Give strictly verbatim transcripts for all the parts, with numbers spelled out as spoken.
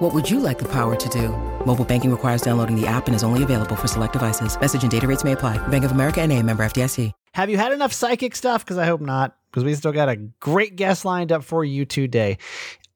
What would you like the power to do? Mobile banking requires downloading the app and is only available for select devices. Message and data rates may apply. Bank of America N A, member F D I C. Have you had enough psychic stuff? Because I hope not, because we still got a great guest lined up for you today.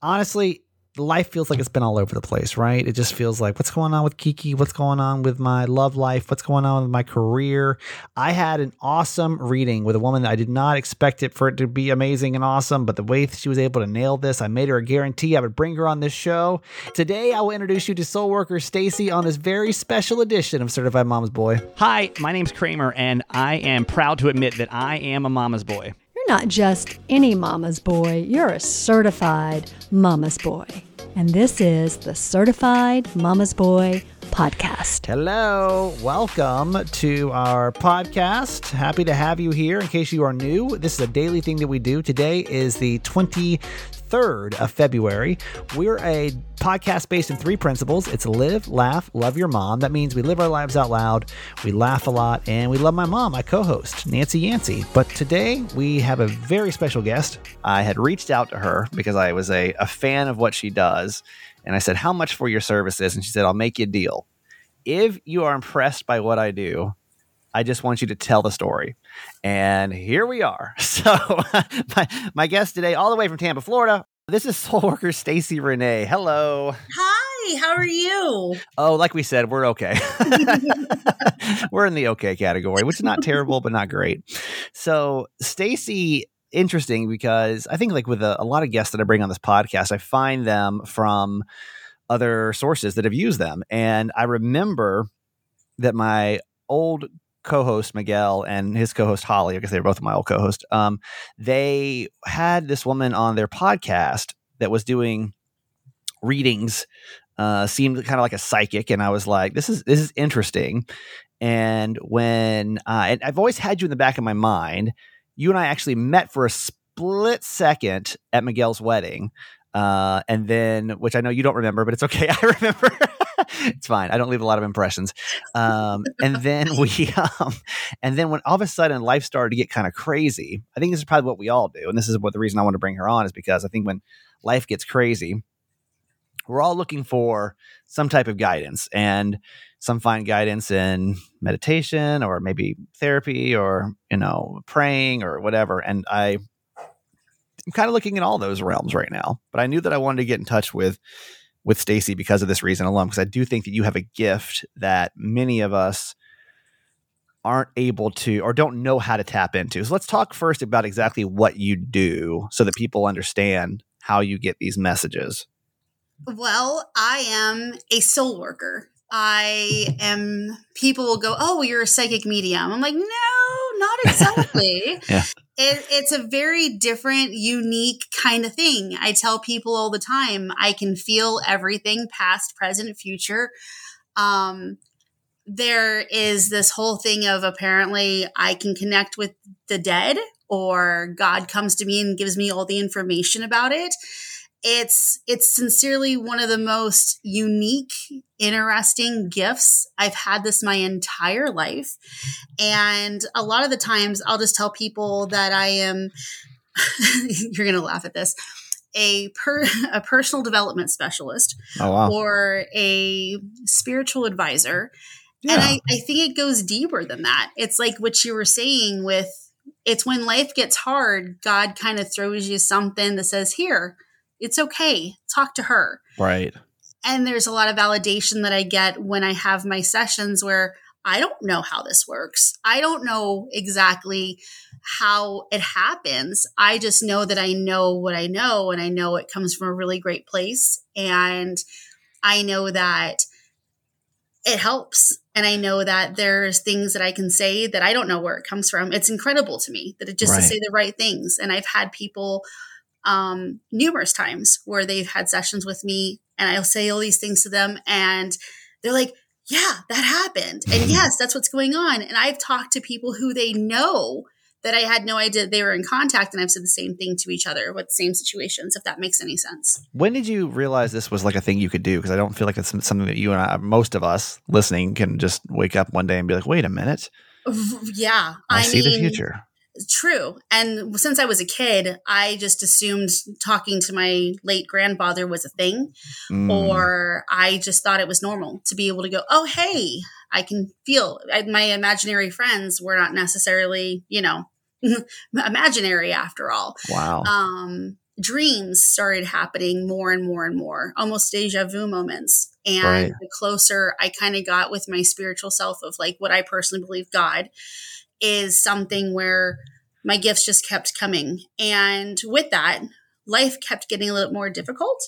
Honestly, life feels like it's been all over the place, right? It just feels like, what's going on with Kiki? What's going on with my love life? What's going on with my career? I had an awesome reading with a woman that I did not expect it for it to be amazing and awesome, but the way she was able to nail this, I made her a guarantee I would bring her on this show. Today, I will introduce you to Soul Worker Stacey on this very special edition of Certified Mama's Boy. Hi, my name's Kramer, and I am proud to admit that I am a mama's boy. Not just any mama's boy, you're a certified mama's boy. And this is the Certified Mama's Boy podcast. Hello, welcome to our podcast. Happy to have you here. In case you are new, this is a daily thing that we do. Today is the twenty-third of February. We're a podcast based in three principles. It's live, laugh, love your mom. That means we live our lives out loud, we laugh a lot, and we love my mom, my co-host, Nancy Yancey. But today we have a very special guest. I had reached out to her because I was a, a fan of what she does. And I said, how much for your services? And she said, I'll make you a deal. If you are impressed by what I do, I just want you to tell the story. And here we are. So my, my guest today, all the way from Tampa, Florida, this is Soul Worker Stacey Renee. Hello. Hi, how are you? Oh, like we said, we're okay. We're in the okay category, which is not terrible, but not great. So Stacey, interesting, because I think like with a, a lot of guests that I bring on this podcast, I find them from other sources that have used them. And I remember that my old co-host Miguel and his co-host Holly, I guess they were both my old co-host, um, they had this woman on their podcast that was doing readings, uh, seemed kind of like a psychic. And I was like, this is, this is interesting. And when uh, and I've always had you in the back of my mind. You and I actually met for a split second at Miguel's wedding. Uh, and then, which I know you don't remember, but it's okay. I remember. It's fine. I don't leave a lot of impressions. Um, and then we, um, and then when all of a sudden life started to get kind of crazy, I think this is probably what we all do. And this is what the reason I want to bring her on is because I think when life gets crazy, we're all looking for some type of guidance, and some find guidance in meditation or maybe therapy or, you know, praying or whatever. And I, I'm kind of looking at all those realms right now, but I knew that I wanted to get in touch with, with Stacey because of this reason alone, because I do think that you have a gift that many of us aren't able to, or don't know how to tap into. So let's talk first about exactly what you do so that people understand how you get these messages. Well, I am a soul worker. I am, people will go, oh, you're a psychic medium. I'm like, no, not exactly. Yeah. it, it's a very different, unique kind of thing. I tell people all the time, I can feel everything past, present, future. Um, there is this whole thing of apparently I can connect with the dead, or God comes to me and gives me all the information about it. It's it's sincerely one of the most unique, interesting gifts. I've had this my entire life. And a lot of the times I'll just tell people that I am, you're going to laugh at this, a per, a personal development specialist. Oh, wow. Or a spiritual advisor. Yeah. And I, I think it goes deeper than that. It's like what you were saying with, it's when life gets hard, God kind of throws you something that says, here. It's okay. Talk to her. Right. And there's a lot of validation that I get when I have my sessions where I don't know how this works. I don't know exactly how it happens. I just know that I know what I know, and I know it comes from a really great place. And I know that it helps. And I know that there's things that I can say that I don't know where it comes from. It's incredible to me that it just right. to say the right things. And I've had people um, numerous times where they've had sessions with me, and I'll say all these things to them, and they're like, yeah, that happened. And yes, that's what's going on. And I've talked to people who they know that I had no idea they were in contact, and I've said the same thing to each other with the same situations, if that makes any sense. When did you realize this was like a thing you could do? Because I don't feel like it's something that you and I, most of us listening, can just wake up one day and be like, wait a minute. Yeah. I, I see mean, the future. True. And since I was a kid, I just assumed talking to my late grandfather was a thing, mm. or I just thought it was normal to be able to go, oh, hey, I can feel I, my imaginary friends were not necessarily, you know, imaginary after all. Wow. Um, dreams started happening more and more and more, almost deja vu moments. And right. the closer I kind of got with my spiritual self of like what I personally believe God is, something where my gifts just kept coming. And with that, life kept getting a little more difficult.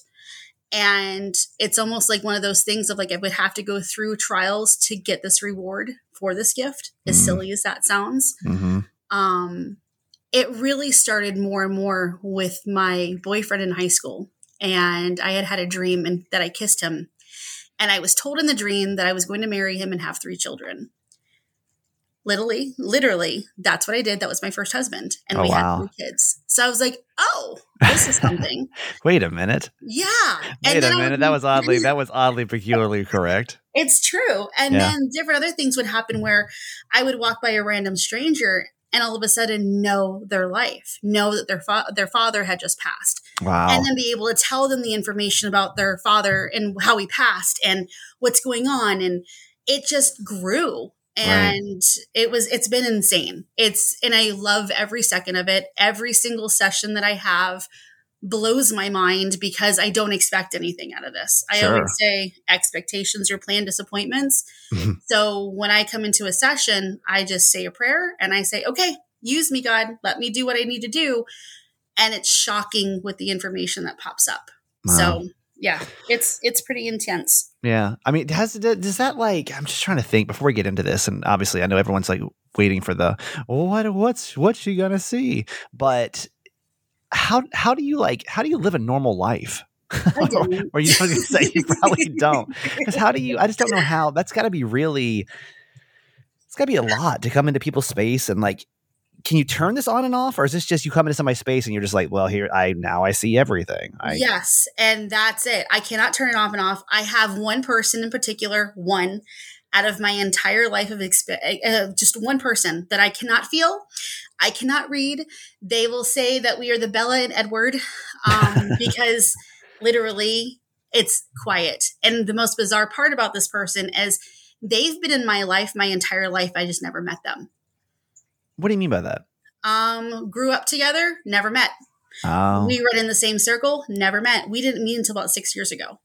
And it's almost like one of those things of like, I would have to go through trials to get this reward for this gift, as mm. silly as that sounds. Mm-hmm. Um, it really started more and more with my boyfriend in high school. And I had had a dream and that I kissed him. And I was told in the dream that I was going to marry him and have three children. Literally, literally, that's what I did. That was my first husband. And oh, we wow. had three kids. So I was like, oh, this is something. Wait a minute. Yeah. Wait and a minute. Would, that was oddly, that was oddly, peculiarly correct. It's true. And yeah. then different other things would happen where I would walk by a random stranger and all of a sudden know their life, know that their, fa- their father had just passed. Wow. And then be able to tell them the information about their father and how he passed and what's going on. And it just grew. And right. it was, it's been insane. It's, and I love every second of it. Every single session that I have blows my mind because I don't expect anything out of this. I sure. always say expectations are planned disappointments. So when I come into a session, I just say a prayer and I say, okay, use me, God, let me do what I need to do. And it's shocking with the information that pops up. Wow. So yeah, it's, it's pretty intense. Yeah. I mean, has, does that like, I'm just trying to think before we get into this. And obviously I know everyone's like waiting for the, what, what's, what's she going to see? But how, how do you like, how do you live a normal life? I don't. Or you just going to say you probably don't. Cause how do you, I just don't know how. That's gotta be really, it's gotta be a lot to come into people's space and like, can you turn this on and off, or is this just you come into somebody's space and you're just like, well, here I now I see everything. I- yes. And that's it. I cannot turn it off and off. I have one person in particular, one out of my entire life of exp- uh, just one person that I cannot feel. I cannot read. They will say that we are the Bella and Edward um, because literally it's quiet. And the most bizarre part about this person is they've been in my life, my entire life. I just never met them. What do you mean by that? Um, grew up together, never met. Oh. We were in the same circle, never met. We didn't meet until about six years ago.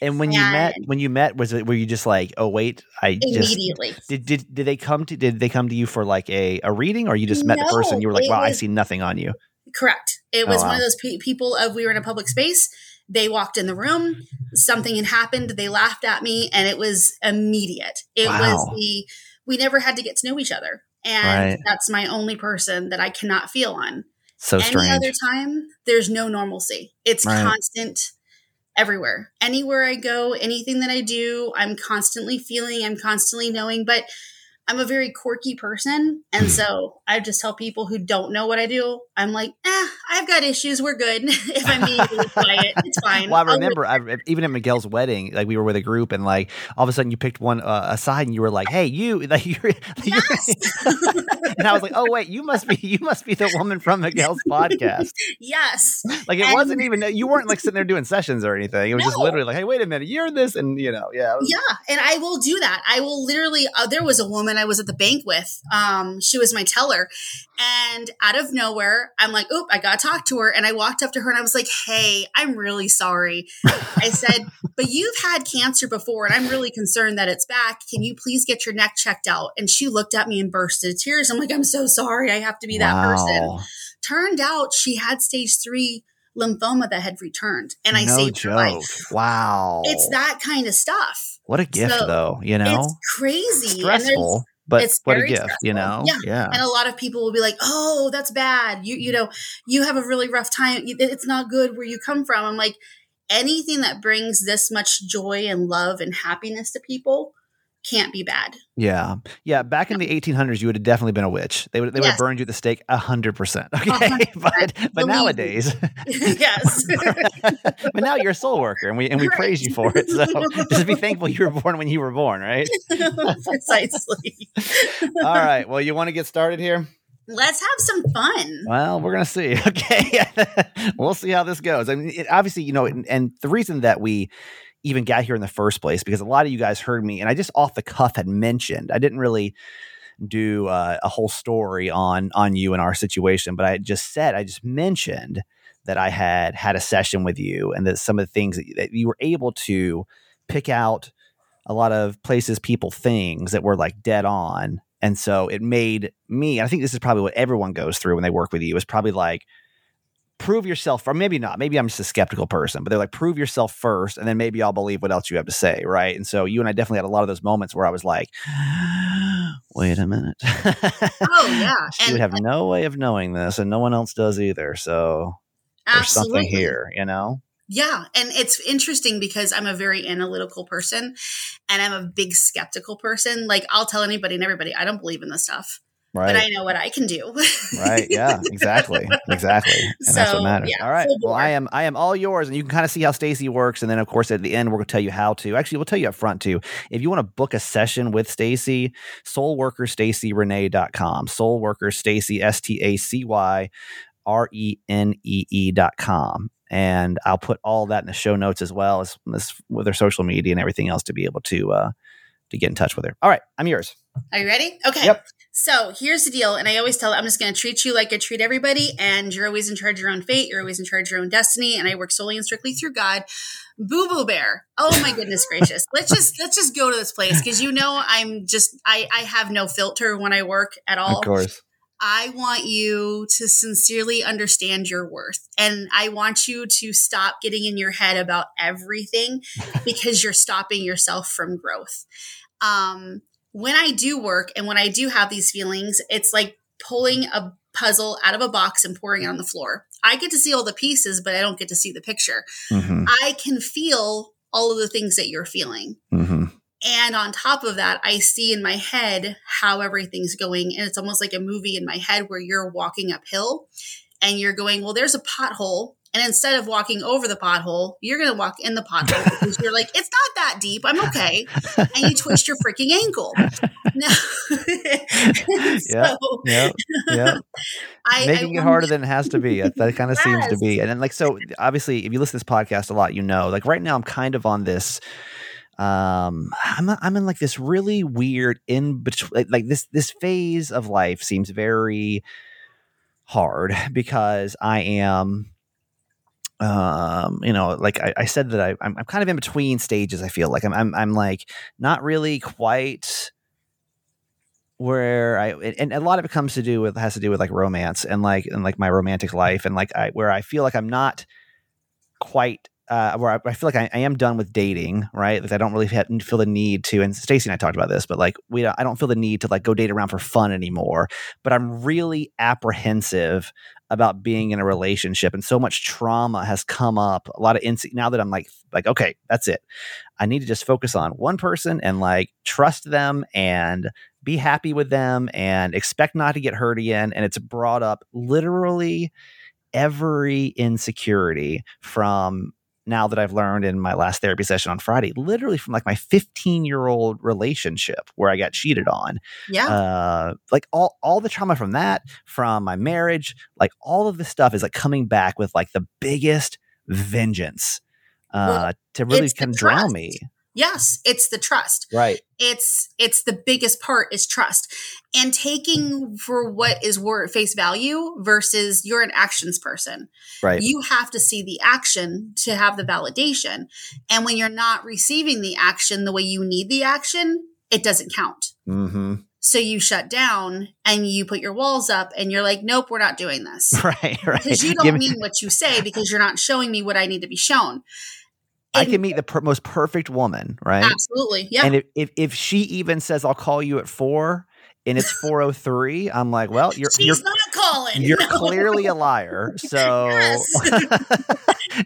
And when and you met, when you met, was it, were you just like, oh wait, I immediately just, did, did did they come to did they come to you for like a, a reading, or you just met no, the person? You were like, wow, was, I see nothing on you. Correct. It was oh, wow. one of those pe- people of we were in a public space. They walked in the room, something had happened. They laughed at me, and it was immediate. It wow. was the we never had to get to know each other. And right. that's my only person that I cannot feel on. So Any strange. Other time, there's no normalcy. It's right. constant everywhere. Anywhere I go, anything that I do, I'm constantly feeling, I'm constantly knowing, but I'm a very quirky person. And so I just tell people who don't know what I do, I'm like, eh, I've got issues. We're good. If I'm being really quiet, it's fine. Well, I remember I, even at Miguel's wedding, like we were with a group and like all of a sudden you picked one uh, aside and you were like, hey, you. Like, you're, yes. you're, and I was like, oh, wait, you must be you must be the woman from Miguel's podcast. Yes. Like it and, wasn't even, you weren't like sitting there doing sessions or anything. It was no. just literally like, hey, wait a minute, you're this. And, you know, yeah. Was, yeah. And I will do that. I will literally, uh, there was a woman I was at the bank with. Um, she was my teller. And out of nowhere, I'm like, oop, I got to talk to her. And I walked up to her and I was like, hey, I'm really sorry. I said, but you've had cancer before and I'm really concerned that it's back. Can you please get your neck checked out? And she looked at me and burst into tears. I'm like, I'm so sorry. I have to be that wow. person. Turned out she had stage three lymphoma that had returned. And I no saved joke. Her life. Wow. It's that kind of stuff. What a gift so, though, you know? It's crazy. Stressful, but it's what a gift, stressful. You know? Yeah. yeah. And a lot of people will be like, oh, that's bad. You you know, you have a really rough time. It's not good where you come from. I'm like, anything that brings this much joy and love and happiness to people can't be bad. Yeah. Yeah. Back in the eighteen hundreds, you would have definitely been a witch. They would, they would yes. have burned you at the stake one hundred percent. Okay. one hundred percent. But, but nowadays, yes. But now you're a soul worker and we, and we right. praise you for it. So just be thankful you were born when you were born, right? Precisely. All right. Well, you want to get started here? Let's have some fun. Well, we're going to see. Okay. We'll see how this goes. I mean, it, obviously, you know, and, and the reason that we even got here in the first place, because a lot of you guys heard me and I just off the cuff had mentioned, I didn't really do uh, a whole story on, on you and our situation, but I just said, I just mentioned that I had had a session with you and that some of the things that, that you were able to pick out a lot of places, people, things that were like dead on. And so it made me, I think this is probably what everyone goes through when they work with you, is probably like, prove yourself, or maybe not, maybe I'm just a skeptical person, but they're like, prove yourself first, and then maybe I'll believe what else you have to say, right? And so you and I definitely had a lot of those moments where I was like, wait a minute. Oh, yeah. She and, would have and, no way of knowing this, and no one else does either, so absolutely. There's something here, you know? Yeah, and it's interesting because I'm a very analytical person, and I'm a big skeptical person. Like, I'll tell anybody and everybody, I don't believe in this stuff. Right. But I know what I can do. Right. Yeah, exactly. Exactly. And so, that's what matters. Yeah, all right. Well, I am, I am all yours, and you can kind of see how Stacey works. And then of course at the end, we're going to tell you how to, actually, we'll tell you up front too. If you want to book a session with Stacey, soul worker stacey renee dot com, soul worker stacey, S T A C Y R E N E E dot com. And I'll put all that in the show notes as well as, as with her social media and everything else to be able to, uh, to get in touch with her. All right. I'm yours. Are you ready? Okay. Yep. So here's the deal. And I always tell, I'm just going to treat you like I treat everybody. And you're always in charge of your own fate. You're always in charge of your own destiny. And I work solely and strictly through God. Boo Boo Bear. Oh my goodness gracious. Let's just, let's just go to this place. Cause you know, I'm just, I, I have no filter when I work at all. Of course. I want you to sincerely understand your worth. And I want you to stop getting in your head about everything because you're stopping yourself from growth. Um, When I do work and when I do have these feelings, it's like pulling a puzzle out of a box and pouring it on the floor. I get to see all the pieces, but I don't get to see the picture. Mm-hmm. I can feel all of the things that you're feeling. Mm-hmm. And on top of that, I see in my head how everything's going. And it's almost like a movie in my head where you're walking uphill and you're going, well, there's a pothole. And instead of walking over the pothole, you're going to walk in the pothole because you're like, it's not that deep. I'm okay. And you twist your freaking ankle. No. Yeah, so, yeah, yeah. I, Making I, it harder than it has to be. That kind of yes. seems to be. And then like, so obviously, if you listen to this podcast a lot, you know, like right now I'm kind of on this Um, I'm I'm in like this really weird in between, like, like this, this phase of life seems very hard because I am, um, you know, like I, I said that I, I'm, I'm kind of in between stages. I feel like I'm, I'm, I'm like not really quite where I, and a lot of it comes to do with, has to do with like romance and like, and like my romantic life. And like, I, where I feel like I'm not quite, Uh, where I, I feel like I, I am done with dating, right? Like I don't really have, feel the need to, and Stacey and I talked about this, but like we, I don't feel the need to like go date around for fun anymore, but I'm really apprehensive about being in a relationship. And so much trauma has come up, a lot of inse- now that I'm like, like, okay, that's it. I need to just focus on one person and like trust them and be happy with them and expect not to get hurt again. And it's brought up literally every insecurity from, now that I've learned in my last therapy session on Friday, literally from like my fifteen year old relationship where I got cheated on. Yeah. Uh, like all, all the trauma from that, from my marriage, like all of this stuff is like coming back with like the biggest vengeance uh, well, to really kind of drown me. Yes. It's the trust. Right. It's, it's the biggest part is trust and taking for what is worth face value versus you're an actions person. Right. You have to see the action to have the validation. And when you're not receiving the action the way you need the action, it doesn't count. Mm-hmm. So you shut down and you put your walls up and you're like, nope, we're not doing this. Right. Right. Because you don't mean what you say because you're not showing me what I need to be shown. I can meet the per- most perfect woman, right? Absolutely, yeah. And if, if if she even says, "I'll call you at four," and it's four oh three, I'm like, "Well, you're she's you're, not calling. You're no. clearly a liar. So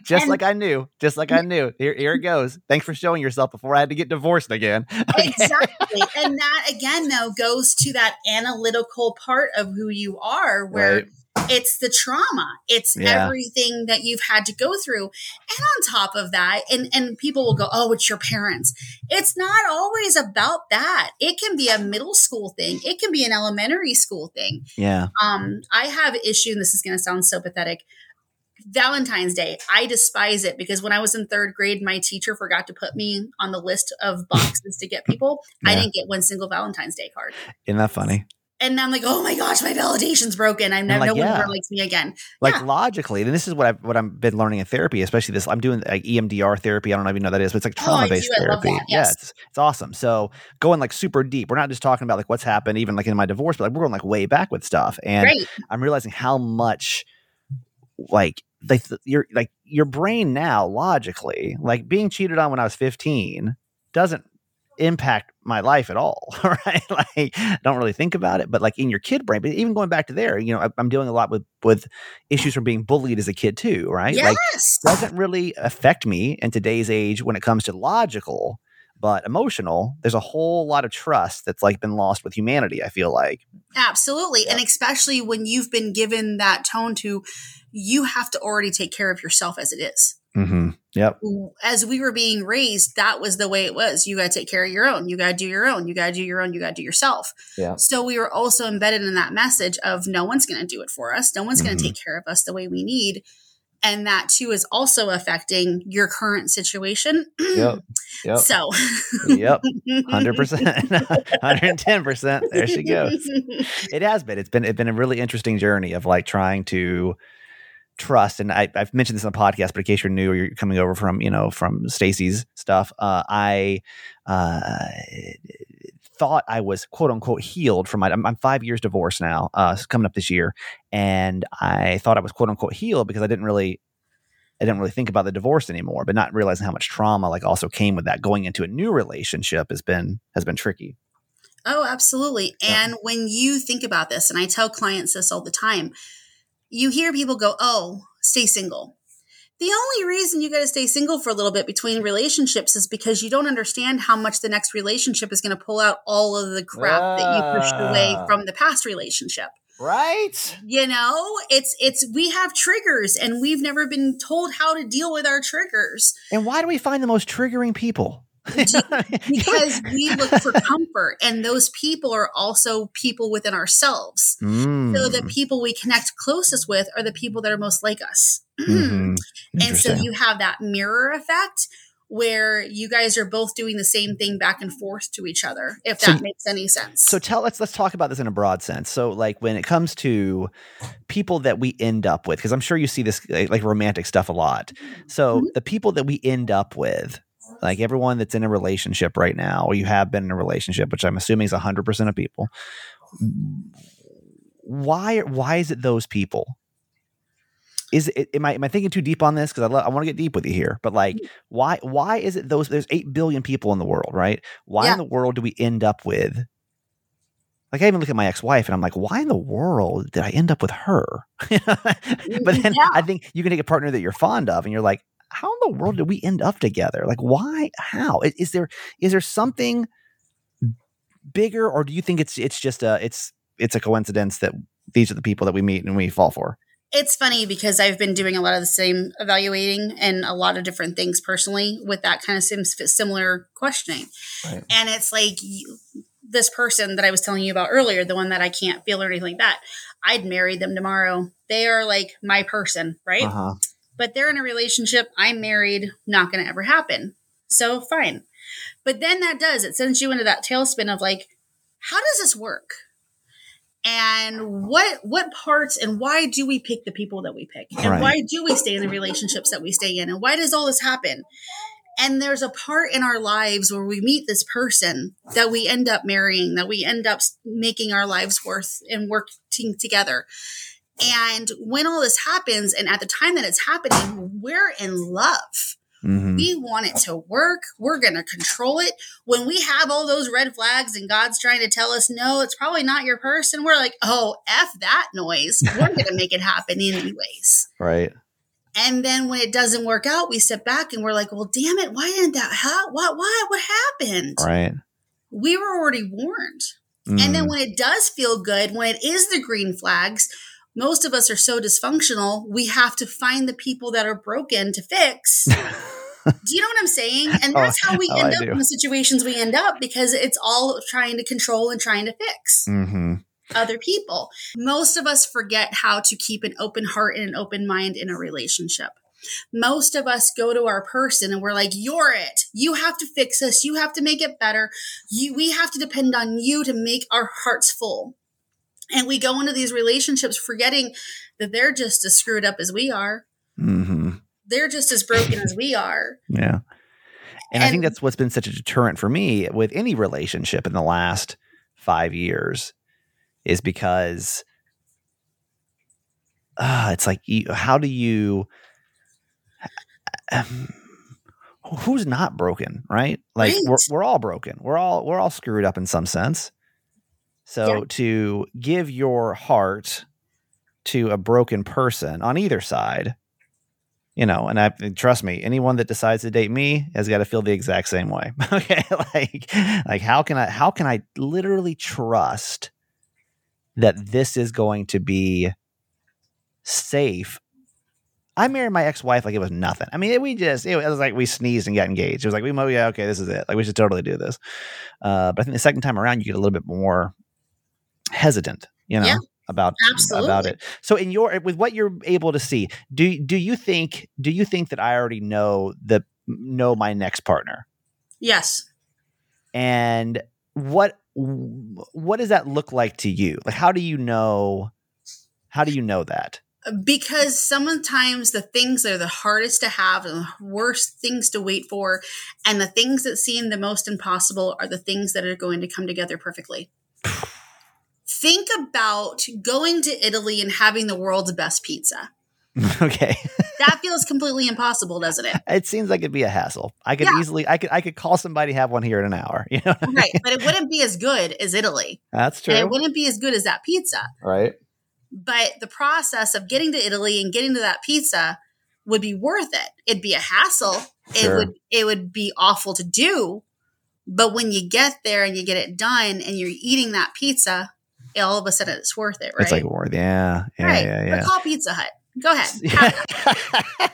just and, like I knew, just like I knew. Here, here it goes. Thanks for showing yourself before I had to get divorced again. Okay. Exactly. And that again, though, goes to that analytical part of who you are, where right. it's the trauma. It's yeah. everything that you've had to go through. And on top of that, and, and people will go, oh, it's your parents. It's not always about that. It can be a middle school thing. It can be an elementary school thing. Yeah. Um, I have an issue, and this is going to sound so pathetic. Valentine's Day. I despise it because when I was in third grade, my teacher forgot to put me on the list of boxes to get people. Yeah. I didn't get one single Valentine's Day card. Isn't that funny? And I'm like, oh my gosh, my validation's broken. I'm like, no yeah. one ever likes me again. Like yeah. logically, and this is what I've what I've been learning in therapy, especially this. I'm doing like E M D R therapy. I don't know if you know what that is, but it's like trauma based oh, therapy. Yes. Yeah, it's, it's awesome. So going like super deep. We're not just talking about like what's happened, even like in my divorce, but like we're going like way back with stuff. And Great. I'm realizing how much like they th- your like your brain now logically, like being cheated on when I was fifteen doesn't impact my life at all, right? Like, I don't really think about it, but like in your kid brain, but even going back to there, you know, I, I'm dealing a lot with with issues from being bullied as a kid too, right? Yes. Like, doesn't really affect me in today's age when it comes to logical, but emotional. There's a whole lot of trust that's like been lost with humanity, I feel like. Absolutely, yeah. And especially when you've been given that tone to, you have to already take care of yourself as it is. Mm-hmm. Yep. As we were being raised, that was the way it was. You got to take care of your own. You got to do your own. You got to do your own. You got to do yourself. Yeah. So we were also embedded in that message of no one's going to do it for us. No one's mm-hmm. going to take care of us the way we need. And that too is also affecting your current situation. Yep. Yep. So. Yep. one hundred percent. one hundred ten percent. There she goes. It has been. It's been, it's been a really interesting journey of like trying to trust. And I, I've mentioned this on the podcast, but in case you're new or you're coming over from, you know, from Stacey's stuff, uh, I uh, thought I was quote unquote healed from my, I'm, I'm five years divorced now, uh, coming up this year. And I thought I was quote unquote healed because I didn't really, I didn't really think about the divorce anymore, but not realizing how much trauma like also came with that. Going into a new relationship has been, has been tricky. Oh, absolutely. Yeah. And when you think about this, and I tell clients this all the time, you hear people go, oh, stay single. The only reason you got to stay single for a little bit between relationships is because you don't understand how much the next relationship is going to pull out all of the crap uh, that you pushed away from the past relationship. Right. You know, it's, it's, we have triggers and we've never been told how to deal with our triggers. And why do we find the most triggering people? Because we look for comfort, and those people are also people within ourselves. Mm. So the people we connect closest with are the people that are most like us. Mm-hmm. And so you have that mirror effect where you guys are both doing the same thing back and forth to each other, if that so, makes any sense. So tell let's let's talk about this in a broad sense. So like when it comes to people that we end up with, because I'm sure you see this like romantic stuff a lot. So mm-hmm. the people that we end up with, like everyone that's in a relationship right now, or you have been in a relationship, which I'm assuming is one hundred percent of people. Why? Why is it those people? Is it? Am I? Am I thinking too deep on this? Because I love, I want to get deep with you here. But like, why? Why is it those? There's eight billion people in the world, right? Why yeah. in the world do we end up with? Like I even look at my ex-wife and I'm like, why in the world did I end up with her? But then yeah. I think you can take a partner that you're fond of, and you're like, how in the world did we end up together? Like why, how is, is there, is there something bigger, or do you think it's, it's just a, it's, it's a coincidence that these are the people that we meet and we fall for? It's funny because I've been doing a lot of the same evaluating and a lot of different things personally with that kind of sim- similar questioning. Right. And it's like you, this person that I was telling you about earlier, the one that I can't feel or anything like that, I'd marry them tomorrow. They are like my person, right? Uh-huh. But they're in a relationship, I'm married, not going to ever happen. So fine. But then that does, it sends you into that tailspin of like, how does this work? And what what parts and why do we pick the people that we pick? And right. why do we stay in the relationships that we stay in? And why does all this happen? And there's a part in our lives where we meet this person that we end up marrying, that we end up making our lives worth and working together. And when all this happens, and at the time that it's happening, we're in love. Mm-hmm. We want it to work. We're going to control it. When we have all those red flags and God's trying to tell us, no, it's probably not your person, we're like, oh, F that noise. We're going to make it happen anyways. Right. And then when it doesn't work out, we sit back and we're like, well, damn it. Why didn't that happen? Why, why? What happened? Right. We were already warned. Mm. And then when it does feel good, when it is the green flags, most of us are so dysfunctional, we have to find the people that are broken to fix. Do you know what I'm saying? And that's oh, how we oh, end I up do. in the situations we end up, because it's all trying to control and trying to fix mm-hmm. other people. Most of us forget how to keep an open heart and an open mind in a relationship. Most of us go to our person and we're like, you're it. You have to fix us. You have to make it better. You, we have to depend on you to make our hearts full. And we go into these relationships forgetting that they're just as screwed up as we are. Mm-hmm. They're just as broken as we are. Yeah. And, and I think that's what's been such a deterrent for me with any relationship in the last five years is because uh, it's like, how do you... Um, who's not broken, right? Like right. We're, we're all broken. We're all, we're all screwed up in some sense. So yeah. to give your heart to a broken person on either side, you know, and I trust me, anyone that decides to date me has got to feel the exact same way. Okay. Like, like how can I, how can I literally trust that this is going to be safe? I married my ex-wife like it was nothing. I mean, we just, it was like we sneezed and got engaged. It was like, we, oh, yeah, okay, this is it. Like, we should totally do this. Uh, but I think the second time around, you get a little bit more hesitant, you know, yeah, about, absolutely. about it. So in your, with what you're able to see, do, do you think, do you think that I already know the, know my next partner? Yes. And what, what does that look like to you? Like, how do you know, how do you know that? Because sometimes the things that are the hardest to have and the worst things to wait for and the things that seem the most impossible are the things that are going to come together perfectly. Think about going to Italy and having the world's best pizza. Okay. That feels completely impossible, doesn't it? It seems like it'd be a hassle. I could yeah. easily, I could, I could call somebody, have one here in an hour. You know? Right. I mean? But it wouldn't be as good as Italy. That's true. And it wouldn't be as good as that pizza. Right. But the process of getting to Italy and getting to that pizza would be worth it. It'd be a hassle. Sure. It would it would be awful to do. But when you get there and you get it done and you're eating that pizza, all of a sudden it's worth it, right? It's like worth yeah. yeah right. Yeah, yeah. But call Pizza Hut. Go ahead. Yeah.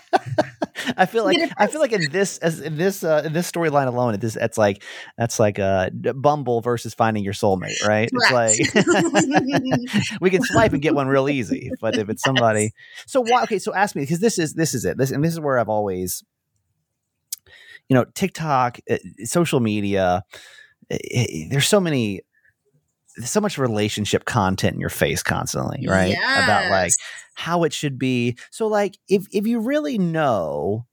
I feel like I feel like in this as in this uh, in this storyline alone, this it's like that's like a uh, Bumble versus finding your soulmate, right? Correct. It's like we can swipe and get one real easy, but if it's somebody, yes. so why? Okay, so ask me because this is this is it. This and this is where I've always, you know, TikTok, uh, social media. Uh, there's so many, there's so much relationship content in your face constantly, right? Yes. About like. How it should be. So like, if, if you really know,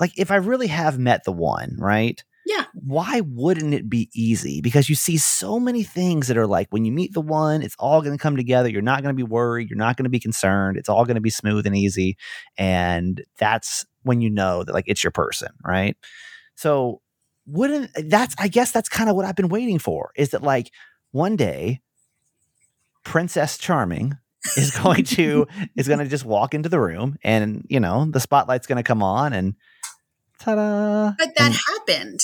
like if I really have met the one, right? Yeah. Why wouldn't it be easy? Because you see so many things that are like, when you meet the one, it's all going to come together. You're not going to be worried. You're not going to be concerned. It's all going to be smooth and easy. And that's when you know that like, it's your person. Right. So wouldn't that's, I guess that's kind of what I've been waiting for is that like one day Princess Charming is going to is going to just walk into the room and, you know, the spotlight's going to come on and ta-da. But that and, happened.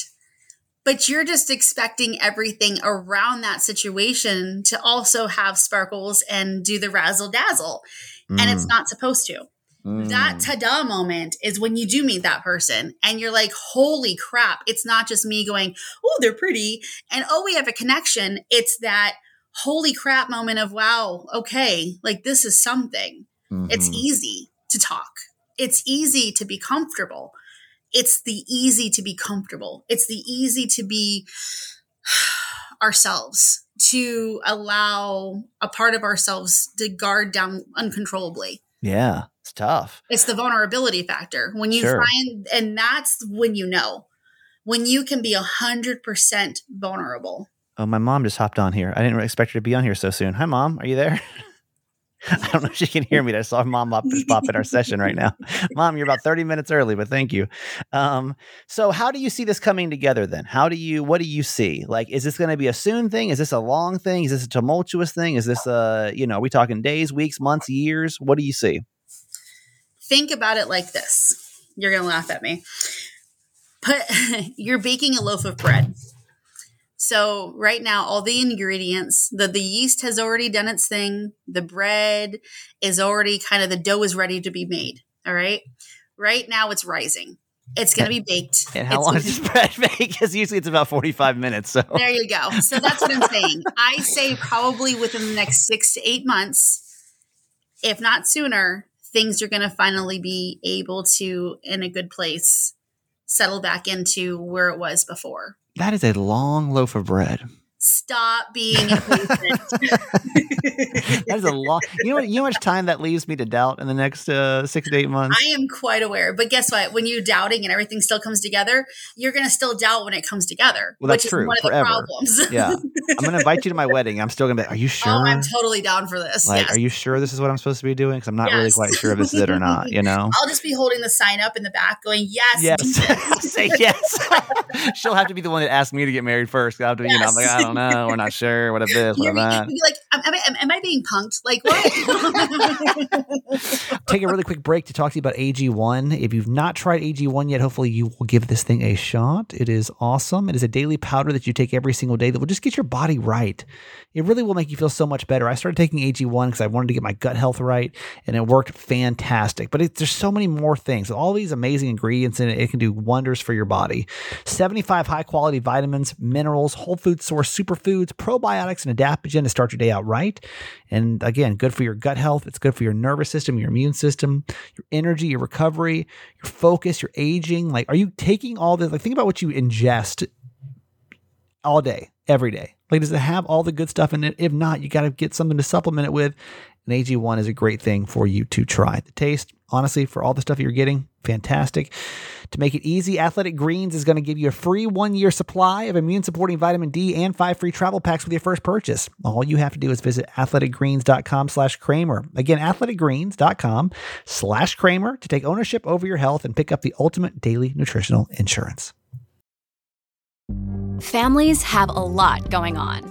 But you're just expecting everything around that situation to also have sparkles and do the razzle dazzle. Mm. And it's not supposed to. Mm. That ta-da moment is when you do meet that person and you're like, holy crap. It's not just me going, oh, they're pretty. And oh, we have a connection. It's that holy crap moment of, wow, okay, like this is something. Mm-hmm. It's easy to talk. It's easy to be comfortable. It's the easy to be comfortable. It's the easy to be ourselves, to allow a part of ourselves to guard down uncontrollably. Yeah, it's tough. It's the vulnerability factor. When you sure. find, and that's when you know, when you can be one hundred percent vulnerable. Oh, my mom just hopped on here. I didn't expect her to be on here so soon. Hi, Mom. Are you there? I don't know if she can hear me. I saw mom up just pop in our session right now. Mom, you're about thirty minutes early, but thank you. Um, so how do you see this coming together then? How do you, what do you see? Like, is this going to be a soon thing? Is this a long thing? Is this a tumultuous thing? Is this a, you know, are we talking days, weeks, months, years? What do you see? Think about it like this. You're going to laugh at me. Put, you're baking a loaf of bread. So right now, all the ingredients, the, the yeast has already done its thing. The bread is already kind of, the dough is ready to be made. All right. Right now it's rising. It's going to be baked. And how it's long is this bread bake? Because usually it's about forty-five minutes. So there you go. So that's what I'm saying. I say probably within the next six to eight months, if not sooner, things are going to finally be able to, in a good place, settle back into where it was before. That is a long loaf of bread. Stop being impatient. That is a long. You know, you know how much time that leaves me to doubt in the next uh, six to eight months? I am quite aware. But guess what? When you're doubting and everything still comes together, you're going to still doubt when it comes together. Well, that's which is true. One of Forever. The problems. Yeah. I'm going to invite you to my wedding. I'm still going to be like, are you sure? Oh, I'm totally down for this. Like, yes. Are you sure this is what I'm supposed to be doing? Because I'm not yes. really quite sure if this is it or not, you know? I'll just be holding the sign up in the back going, yes. Yes. I'll say yes. She'll have to be the one that asked me to get married first. I'll have to, yes. you know, I'm like, I don't know. We're not sure. What if this? What if that? You'd be like, am, am, I, am I being punked? Like, what? Take a really quick break to talk to you about A G one. If you've not tried A G one yet, hopefully you will give this thing a shot. It is awesome. It is a daily powder that you take every single day that will just get your body right. It really will make you feel so much better. I started taking A G one because I wanted to get my gut health right, and it worked fantastic. But it, there's so many more things. All these amazing ingredients in it, it can do wonders for your body. seventy-five high-quality vitamins, minerals, whole food source, superfoods, probiotics, and adaptogen to start your day out right. And again, good for your gut health. It's good for your nervous system, your immune system, your energy, your recovery, your focus, your aging. Like, are you taking all this? Like, think about what you ingest all day, every day. Like, does it have all the good stuff in it? If not, you got to get something to supplement it with. And A G one is a great thing for you to try. The taste, honestly, for all the stuff you're getting, fantastic. To make it easy, Athletic Greens is going to give you a free one-year supply of immune-supporting vitamin D and five free travel packs with your first purchase. All you have to do is visit athletic greens dot com slash Kramer. Again, athletic greens dot com slash Kramer to take ownership over your health and pick up the ultimate daily nutritional insurance. Families have a lot going on.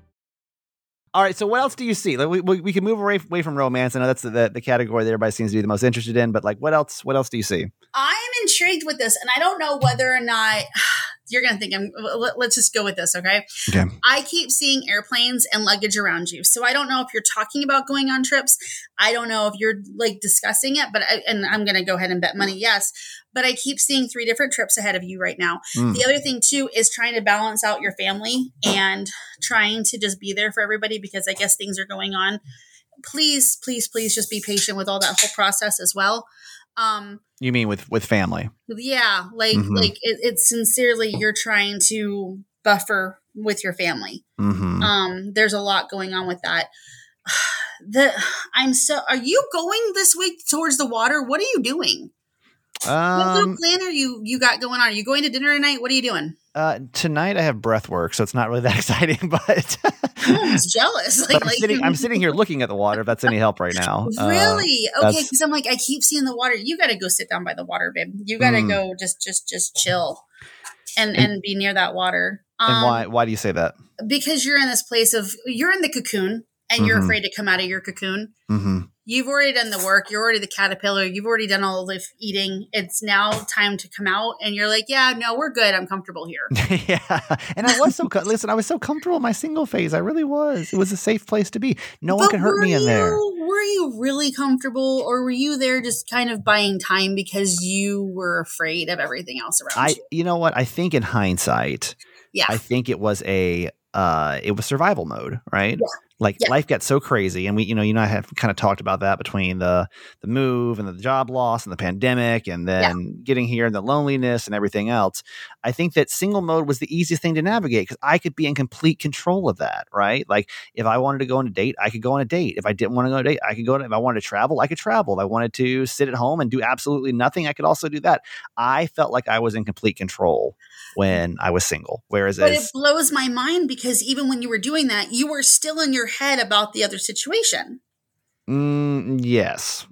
All right, so what else do you see? Like, we we, we can move away, away from romance. I know that's the, the, the category that everybody seems to be the most interested in, but like, what else? What else do you see? I am intrigued with this, and I don't know whether or not you're going to think. I'm. Let, let's just go with this, okay? Okay. I keep seeing airplanes and luggage around you, so I don't know if you're talking about going on trips. I don't know if you're like discussing it, but I, and I'm going to go ahead and bet money, yes. But I keep seeing three different trips ahead of you right now. Mm. The other thing, too, is trying to balance out your family and trying to just be there for everybody because I guess things are going on. Please, please, please just be patient with all that whole process as well. Um, you mean with, with family? Yeah. Like, mm-hmm. like it, it's sincerely you're trying to buffer with your family. Mm-hmm. Um, there's a lot going on with that. The I'm so – are you going this week towards the water? What are you doing? Um, what little plan are you, you got going on? Are you going to dinner tonight? What are you doing? Uh, tonight I have breath work, so it's not really that exciting, but I'm jealous. Like, I'm, like, sitting, I'm sitting here looking at the water, if that's any help right now. Really? Uh, okay. Cause I'm like, I keep seeing the water. You got to go sit down by the water, babe. You got to mm. go just, just, just chill and, and, and be near that water. Um, and why, why do you say that? Because you're in this place of, you're in the cocoon and mm-hmm. you're afraid to come out of your cocoon. Mm-hmm. You've already done the work. You're already the caterpillar. You've already done all the eating. It's now time to come out. And you're like, yeah, no, we're good. I'm comfortable here. Yeah. And I was so, co- listen, I was so comfortable in my single phase. I really was. It was a safe place to be. No but one can hurt me you, in there. Were you really comfortable or were you there just kind of buying time because you were afraid of everything else around I, you? You know what? I think in hindsight, yeah. I think it was a, uh, it was survival mode, right? Yeah. Like yeah. life got so crazy, and we, you know, you and I have kind of talked about that between the the move and the job loss and the pandemic, and then yeah. getting here and the loneliness and everything else. I think that single mode was the easiest thing to navigate because I could be in complete control of that, right? Like if I wanted to go on a date, I could go on a date. If I didn't want to go on a date, I could go on. If I wanted to travel, I could travel. If I wanted to sit at home and do absolutely nothing, I could also do that. I felt like I was in complete control when I was single. Whereas, but it blows my mind because even when you were doing that, you were still in your head about the other situation. Mm, yes.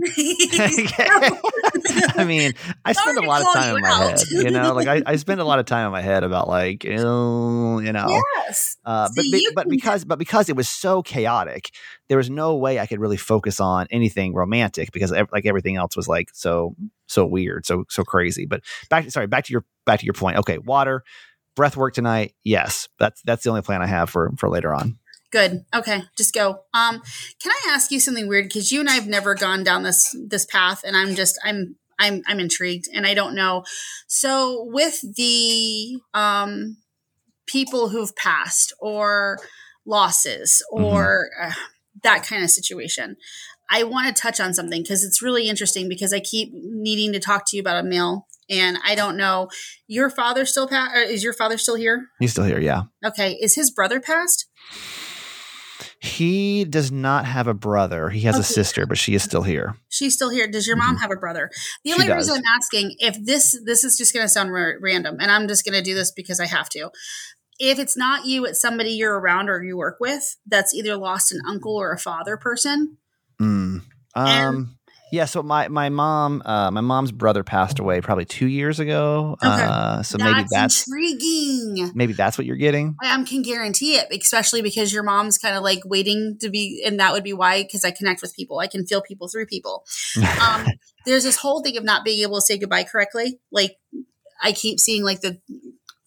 I mean, I spend a lot of time in my head, you know, like I, I spend a lot of time in my head about like, oh, you know, yes. uh, but, See, be, but can... because, but because it was so chaotic, there was no way I could really focus on anything romantic because like everything else was like, so, so weird. So, so crazy, but back, sorry, back to your, back to your point. Okay. Water, breath work tonight. Yes. That's, that's the only plan I have for, for later on. Good. Okay. Just go. Um, can I ask you something weird? Cause you and I have never gone down this, this path and I'm just, I'm, I'm, I'm intrigued and I don't know. So with the, um, people who've passed or losses or mm-hmm. uh, that kind of situation, I want to touch on something cause it's really interesting because I keep needing to talk to you about a male. And I don't know, your father still pa- is your father still here? He's still here. Yeah. Okay. Is his brother passed? He does not have a brother. He has okay. a sister, but she is still here. She's still here. Does your mom have a brother? The only reason I'm asking if this, this is just going to sound r- random and I'm just going to do this because I have to. If it's not you, it's somebody you're around or you work with that's either lost an uncle or a father person. Mm. Um, and- Yeah, so my my mom, uh, my mom's brother passed away probably two years ago. Okay. Uh, so that's maybe that's intriguing. Maybe that's what you're getting. I um, can guarantee it, especially because your mom's kind of like waiting to be, and that would be why. Because I connect with people, I can feel people through people. Um, there's this whole thing of not being able to say goodbye correctly. Like I keep seeing like the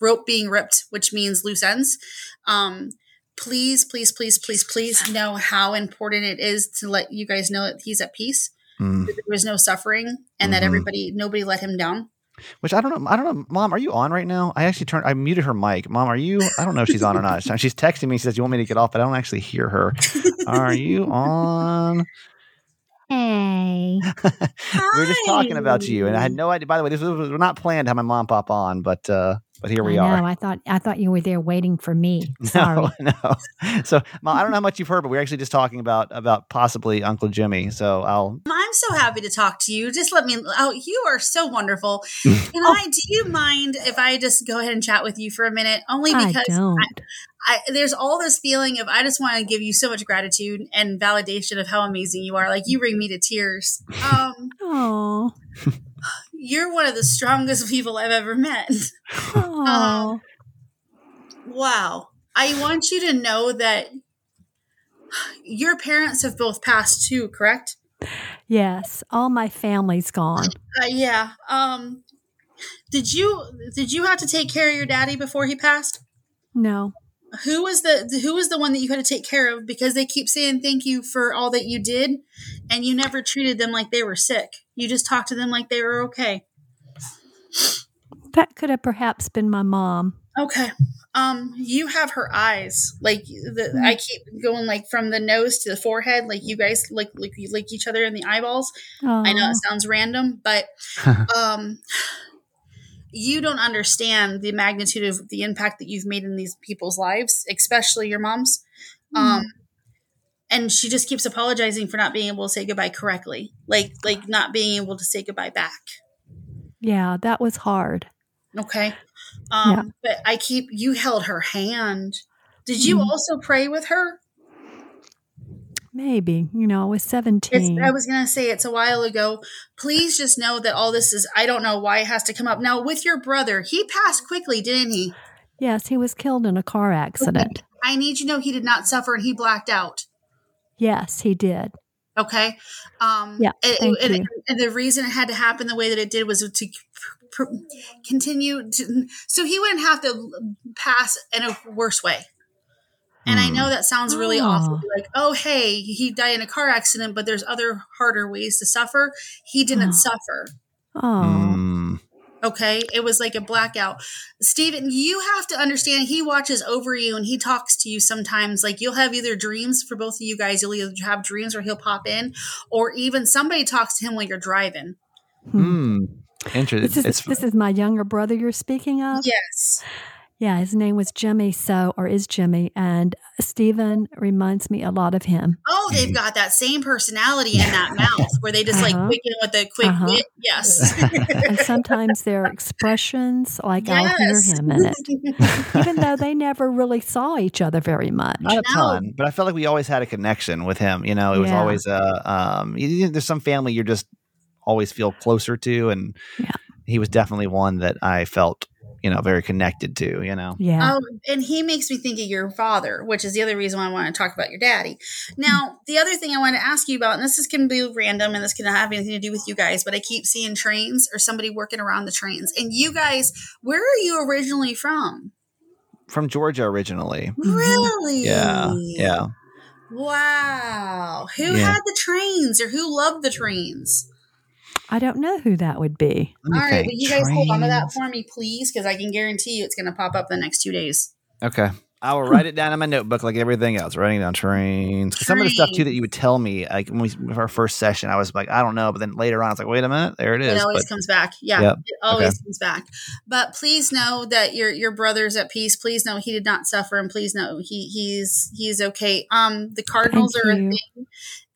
rope being ripped, which means loose ends. Um, please, please, please, please, please know how important it is to let you guys know that he's at peace. Mm. There was no suffering and mm-hmm. that everybody, nobody let him down. Which I don't know. I don't know. Mom, are you on right now? I actually turned, I muted her mic. Mom, are you, I don't know if she's on or not. She's texting me. She says, you want me to get off, but I don't actually hear her. Are you on? Hey. We're just talking about you. And I had no idea, by the way, this was not planned how my mom pop on, but, uh, but here we I know, are. I thought I thought you were there waiting for me. Sorry. No, no. So Mom, I don't know how much you've heard, but we're actually just talking about about possibly Uncle Jimmy. So I'll. I'm so happy to talk to you. Just let me. Oh, you are so wonderful. Can oh. I? Do you mind if I just go ahead and chat with you for a minute? Only because I don't. I, I, there's all this feeling of I just want to give you so much gratitude and validation of how amazing you are. Like you bring me to tears. Um, oh. You're one of the strongest people I've ever met. Um, wow. I want you to know that your parents have both passed too, correct? Yes. All my family's gone. Uh, yeah. Um, did you, did you have to take care of your daddy before he passed? No. Who was the, who was the one that you had to take care of? Because they keep saying thank you for all that you did. And you never treated them like they were sick. You just talked to them like they were okay. That could have perhaps been my mom. Okay. Um, you have her eyes. Like the, I keep going like from the nose to the forehead. Like you guys like, like you lick each other in the eyeballs. Aww. I know it sounds random, but, um, you don't understand the magnitude of the impact that you've made in these people's lives, especially your mom's. Mm. Um, And she just keeps apologizing for not being able to say goodbye correctly. Like, like not being able to say goodbye back. Yeah, that was hard. Okay. Um, yeah. But I keep, you held her hand. Did you mm. also pray with her? Maybe, you know, I was seventeen. It's, I was going to say it's a while ago. Please just know that all this is, I don't know why it has to come up. Now with your brother, he passed quickly, didn't he? Yes, he was killed in a car accident. Okay. I need you to know he did not suffer and he blacked out. Yes, he did. Okay. Um, yeah, it, thank it, you. And the reason it had to happen the way that it did was to pr- pr- continue. To, so he wouldn't have to pass in a worse way. And mm. I know that sounds really oh. awful. Like, oh, hey, he died in a car accident, but there's other harder ways to suffer. He didn't oh. suffer. Oh. Mm. Okay. It was like a blackout. Steven, you have to understand, he watches over you and he talks to you sometimes. Like you'll have either dreams for both of you guys. You'll either have dreams or he'll pop in, or even somebody talks to him while you're driving. Hmm. Interesting. This is, it's, this is my younger brother you're speaking of? Yes. Yeah. His name was Jimmy. So, or is Jimmy. And Steven reminds me a lot of him. Oh, they've got that same personality and that mouth where they just uh-huh. like quicken with a quick uh-huh. wit. Yes. And sometimes their expressions, like yes. I'll hear him in it. Even though they never really saw each other very much. Not a ton, but I felt like we always had a connection with him. You know, it was yeah. always, uh, um, you, there's some family you're just always feel closer to. And yeah. he was definitely one that I felt, you know, very connected to, you know? Yeah. Oh, and he makes me think of your father, which is the other reason why I want to talk about your daddy. Now, the other thing I want to ask you about, and this is going to be random and this can have anything to do with you guys, but I keep seeing trains or somebody working around the trains. And you guys, where are you originally from? From Georgia originally. Really? Yeah. Yeah. Wow. Who yeah. had the trains or who loved the trains? I don't know who that would be. All right, but you guys trains. Hold on to that for me, please, because I can guarantee you it's going to pop up the next two days. Okay. I will write it down in my notebook like everything else, writing down trains. Train. Some of the stuff, too, that you would tell me, like when we with our first session, I was like, I don't know. But then later on, I was like, wait a minute. There it is. It always but, comes back. Yeah, yep. It always okay. comes back. But please know that your your brother's at peace. Please know he did not suffer. And please know he he's he's okay. Um, The Cardinals Thank are you. a thing.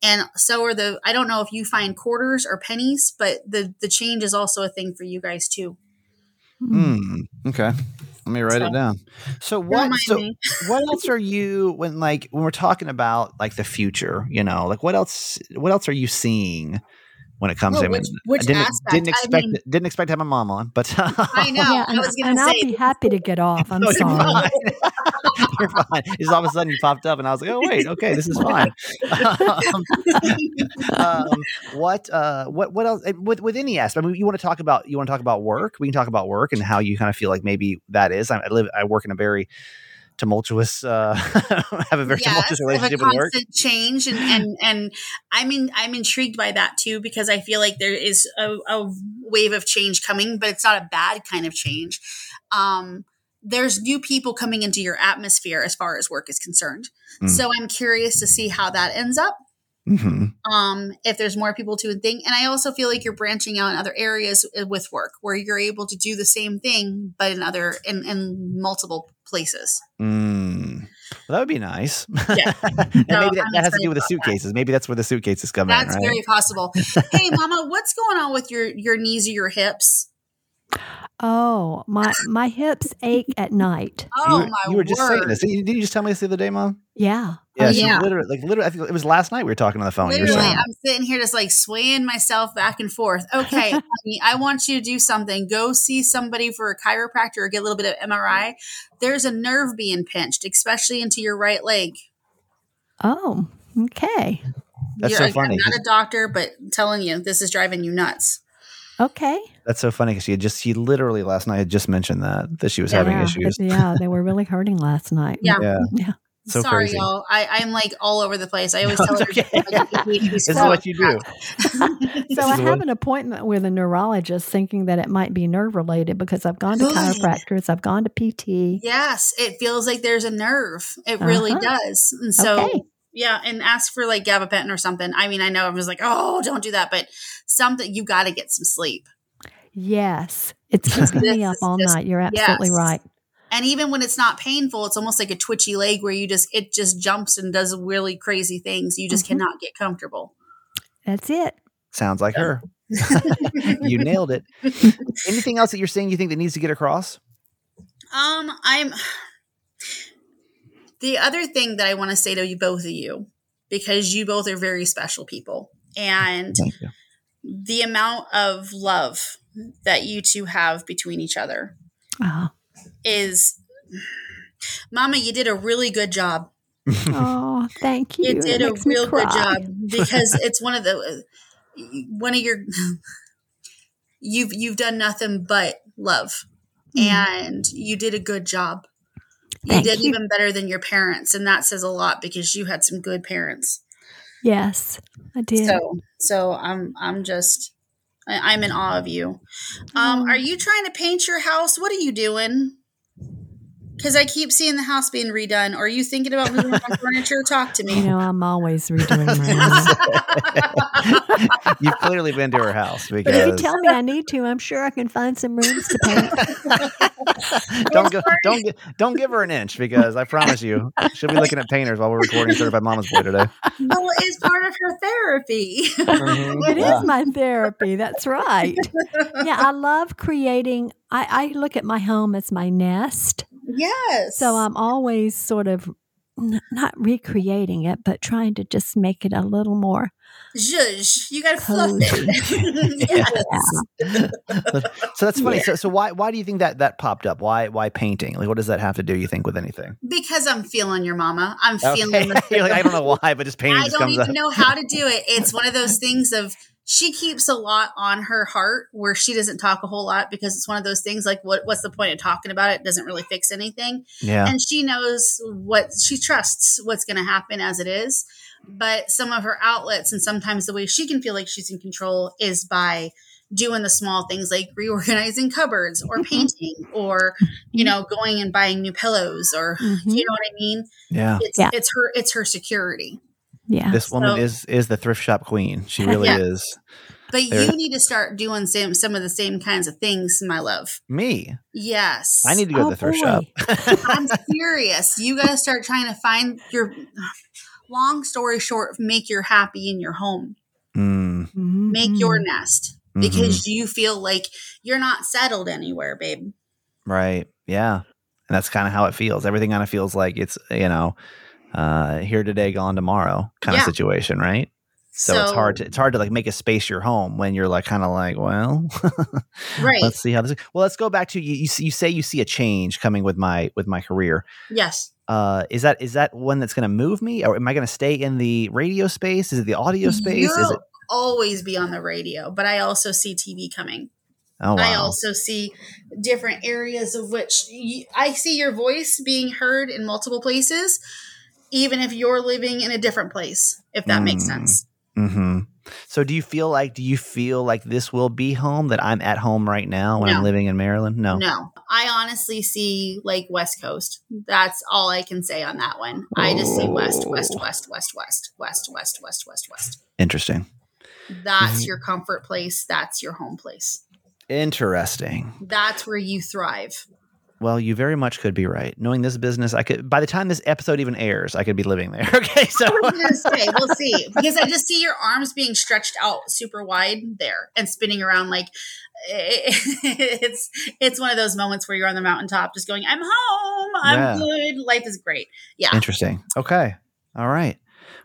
And so are the, I don't know if you find quarters or pennies, but the, the change is also a thing for you guys too. Mm, okay. Let me write so, it down. So what, so what else are you, when like, when we're talking about like the future, you know, like what else, what else are you seeing when it comes well, in? Which, which I didn't, aspect? Didn't expect, I mean, didn't expect to have my mom on, but I know. Yeah, I was going to say. I'll be happy to get off. I'm no, sorry. You're fine. Just all of a sudden you popped up and I was like, oh wait, okay, this is fine. um, um, what, uh, what, what else with, with any aspect? I mean, you want to talk about, you want to talk about work. We can talk about work and how you kind of feel like maybe that is, I, I live, I work in a very tumultuous, uh, have a very yes, tumultuous relationship with work. Change. And, and, and I mean, I'm intrigued by that too, because I feel like there is a, a wave of change coming, but it's not a bad kind of change. Um, There's new people coming into your atmosphere as far as work is concerned. Mm. So I'm curious to see how that ends up. Mm-hmm. Um, if there's more people to think. And I also feel like you're branching out in other areas with work where you're able to do the same thing, but in other, in, in multiple places. Mm. Well, that would be nice. Yeah. And maybe no, that, that has to do with the suitcases. That. Maybe that's where the suitcases come that's in, right? That's very possible. Hey, Mama, what's going on with your, your knees or your hips? Oh, my my hips ache at night. Oh, you were, my You were just word. saying this. Didn't you just tell me this the other day, Mom? Yeah. Yeah. Oh, yeah. Literally, like, literally, I think it was last night we were talking on the phone. Literally, I'm sitting here just like swaying myself back and forth. Okay, honey, I want you to do something. Go see somebody for a chiropractor or get a little bit of M R I. There's a nerve being pinched, especially into your right leg. Oh, okay. That's You're, so like, funny. I'm not a doctor, but I'm telling you, this is driving you nuts. Okay. That's so funny because she had just, she literally last night had just mentioned that, that she was yeah, having issues. Yeah. They were really hurting last night. Yeah. Yeah. yeah. So Sorry, crazy. y'all. I, I'm like all over the place. I always no, tell her. Okay. This is what you do. So I have an appointment with a neurologist thinking that it might be nerve related because I've gone to chiropractors. I've gone to P T. Yes. It feels like there's a nerve. It really uh-huh. does. And so. Okay. Yeah, and ask for like gabapentin or something. I mean, I know I was like, oh, don't do that. But something, you got to get some sleep. Yes. It's keeping me up all just, night. You're absolutely yes. right. And even when it's not painful, it's almost like a twitchy leg where you just, it just jumps and does really crazy things. You just mm-hmm. cannot get comfortable. That's it. Sounds like her. You nailed it. Anything else that you're seeing you think that needs to get across? Um, I'm... The other thing that I want to say to you, both of you, because you both are very special people, and the amount of love that you two have between each other oh. is, Mama, you did a really good job. Oh, thank you. You did a real good job because it's one of the, one of your, you've, you've done nothing but love mm. and you did a good job. You Thank did you. even better than your parents. And that says a lot because you had some good parents. Yes, I did. So, so I'm, I'm just, I, I'm in awe of you. Um, are you trying to paint your house? What are you doing? Because I keep seeing the house being redone. Or are you thinking about moving on furniture? Talk to me. You know, I'm always redoing my house. You've clearly been to her house. Because... But if you tell me I need to, I'm sure I can find some rooms to paint. don't go, don't don't give her an inch, because I promise you, she'll be looking at painters while we're recording Certified Mama's Boy today. Well, it's part of her therapy. Mm-hmm. It yeah. is my therapy. That's right. Yeah, I love creating. I, I look at my home as my nest. Yes. So I'm always sort of n- not recreating it, but trying to just make it a little more. Zhuzh, you got to fluff it. Yes. Yeah. so, so that's funny. Yeah. So, so why why do you think that that popped up? Why why painting? Like, what does that have to do, you think, with anything? Because I'm feeling your mama. I'm okay. feeling. The- You're like, I don't know why, but just painting. I just don't comes even up. know how to do it. It's one of those things of. She keeps a lot on her heart where she doesn't talk a whole lot, because it's one of those things like, what, what's the point of talking about it? It doesn't really fix anything. Yeah. And she knows what she trusts what's going to happen as it is. But some of her outlets and sometimes the way she can feel like she's in control is by doing the small things like reorganizing cupboards or painting or, you know, going and buying new pillows or, mm-hmm. you know what I mean? Yeah. It's, yeah. it's her, it's her security. Yeah, this woman so, is is the thrift shop queen. She really yeah. is. But there. You need to start doing some some of the same kinds of things, my love. Me? Yes. I need to go oh, to the thrift boy. shop. I'm serious. You got to start trying to find your. Long story short, make your happy in your home. Mm. Make your nest, because mm-hmm. you feel like you're not settled anywhere, babe. Right. Yeah, and that's kind of how it feels. Everything kind of feels like it's, you know. Uh, here today, gone tomorrow kind yeah. of situation, right? So, so it's hard to it's hard to like make a space your home when you're like kind of like, well, right. Let's see how this. Well, let's go back to you. You, see, you say you see a change coming with my with my career. Yes. Uh, is that is that one that's going to move me, or am I going to stay in the radio space? Is it the audio space? You'll is it always be on the radio? But I also see T V coming. Oh, wow. I also see different areas of which you, I see your voice being heard in multiple places. Even if you're living in a different place, if that mm. makes sense. Mm-hmm. So do you feel like, do you feel like this will be home, that I'm at home right now when no. I'm living in Maryland? No, no. I honestly see like West Coast. That's all I can say on that one. Oh. I just see West, West, West, West, West, West, West, West, West, West. Interesting. That's mm-hmm. your comfort place. That's your home place. Interesting. That's where you thrive. Well, you very much could be right. Knowing this business, I could. By the time this episode even airs, I could be living there. Okay, so I was gonna say, we'll see, because I just see your arms being stretched out super wide there and spinning around like it, it's it's one of those moments where you're on the mountaintop, just going, "I'm home, I'm yeah. good, life is great." Yeah, interesting. Okay, all right.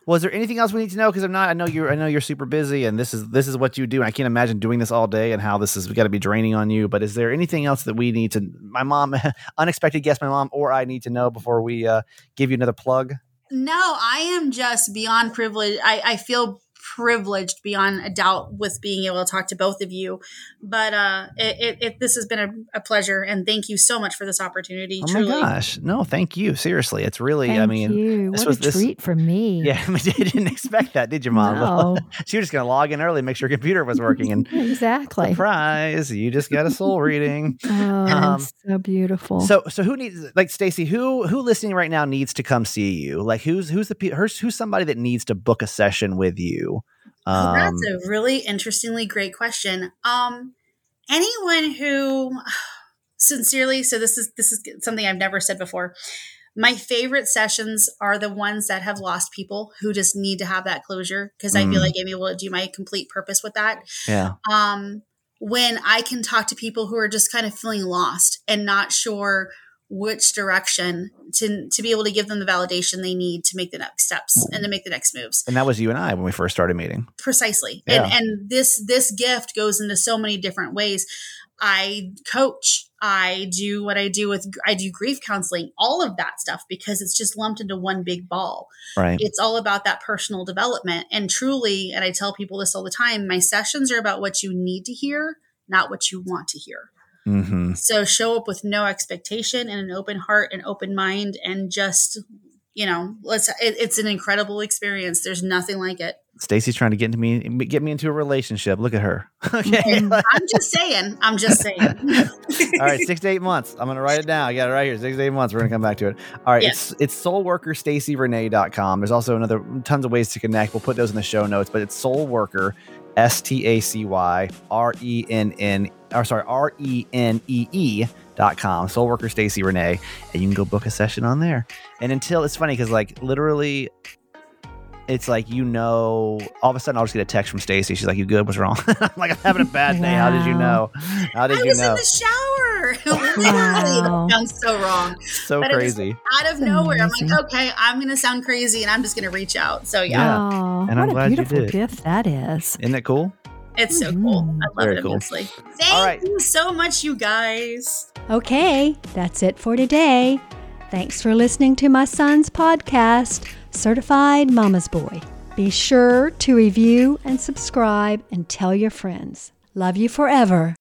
Well, is there anything else we need to know? Because I'm not. I know you're. I know you're super busy, and this is this is what you do. And I can't imagine doing this all day, and how this is got to be draining on you. But is there anything else that we need to? My mom, unexpected guest, my mom, or I need to know before we uh, give you another plug. No, I am just beyond privileged. I, I feel privileged beyond a doubt with being able to talk to both of you. But uh, it, it, it this has been a, a pleasure, and thank you so much for this opportunity. Oh truly. my gosh! No, thank you. Seriously, it's really. Thank I mean, you. This what was a this, treat for me. Yeah, I mean, you didn't expect that, did you, Mom? No. She was just gonna log in early, make sure your computer was working, and exactly. Surprise! You just got a soul reading. Oh, um, that's so beautiful. So, so who needs like Stacey? Who who listening right now needs to come see you? Like, who's who's the who's, who's somebody that needs to book a session with you? Um, That's a really interestingly great question. Um, anyone who sincerely, so this is, this is something I've never said before. My favorite sessions are the ones that have lost people who just need to have that closure. Cause mm. I feel like I'm able to do my complete purpose with that. Yeah. Um, when I can talk to people who are just kind of feeling lost and not sure which direction to to be able to give them the validation they need to make the next steps and to make the next moves. And that was you and I when we first started meeting. Precisely. Yeah. And and this this gift goes into so many different ways. I coach, I do what I do with I do grief counseling, all of that stuff, because it's just lumped into one big ball. Right. It's all about that personal development. And truly, and I tell people this all the time, my sessions are about what you need to hear, not what you want to hear. Mm-hmm. So show up with no expectation and an open heart and open mind, and just, you know, let's, it, it's an incredible experience. There's nothing like it. Stacey's trying to get into me, get me into a relationship. Look at her. Okay, I'm just saying. I'm just saying. All right, six to eight months. I'm gonna write it down. I got it right here. Six to eight months. We're gonna come back to it. All right, yes. it's it's soul worker stacey renee dot com. There's also another tons of ways to connect. We'll put those in the show notes. But it's Soul Worker, S T A C Y R E N N. Or sorry, R E N E E. dot com Soul Worker Stacey Renee, and you can go book a session on there. And until it's funny because like literally. It's like, you know, all of a sudden I'll just get a text from Stacey. She's like, you good? What's wrong? I'm like, I'm having a bad day. Wow. How did you know? How did I you know? I was in the shower. Wow. That sounds so wrong. So but crazy. Out of That's nowhere. Amazing. I'm like, okay, I'm going to sound crazy and I'm just going to reach out. So yeah. Oh, and I'm what glad a beautiful you did. Gift that is. Isn't that cool? It's so mm-hmm. cool. I love Very it immensely. Cool. Thank right. you so much, you guys. Okay. That's it for today. Thanks for listening to my son's podcast, Certified Mama's Boy. Be sure to review and subscribe and tell your friends. Love you forever.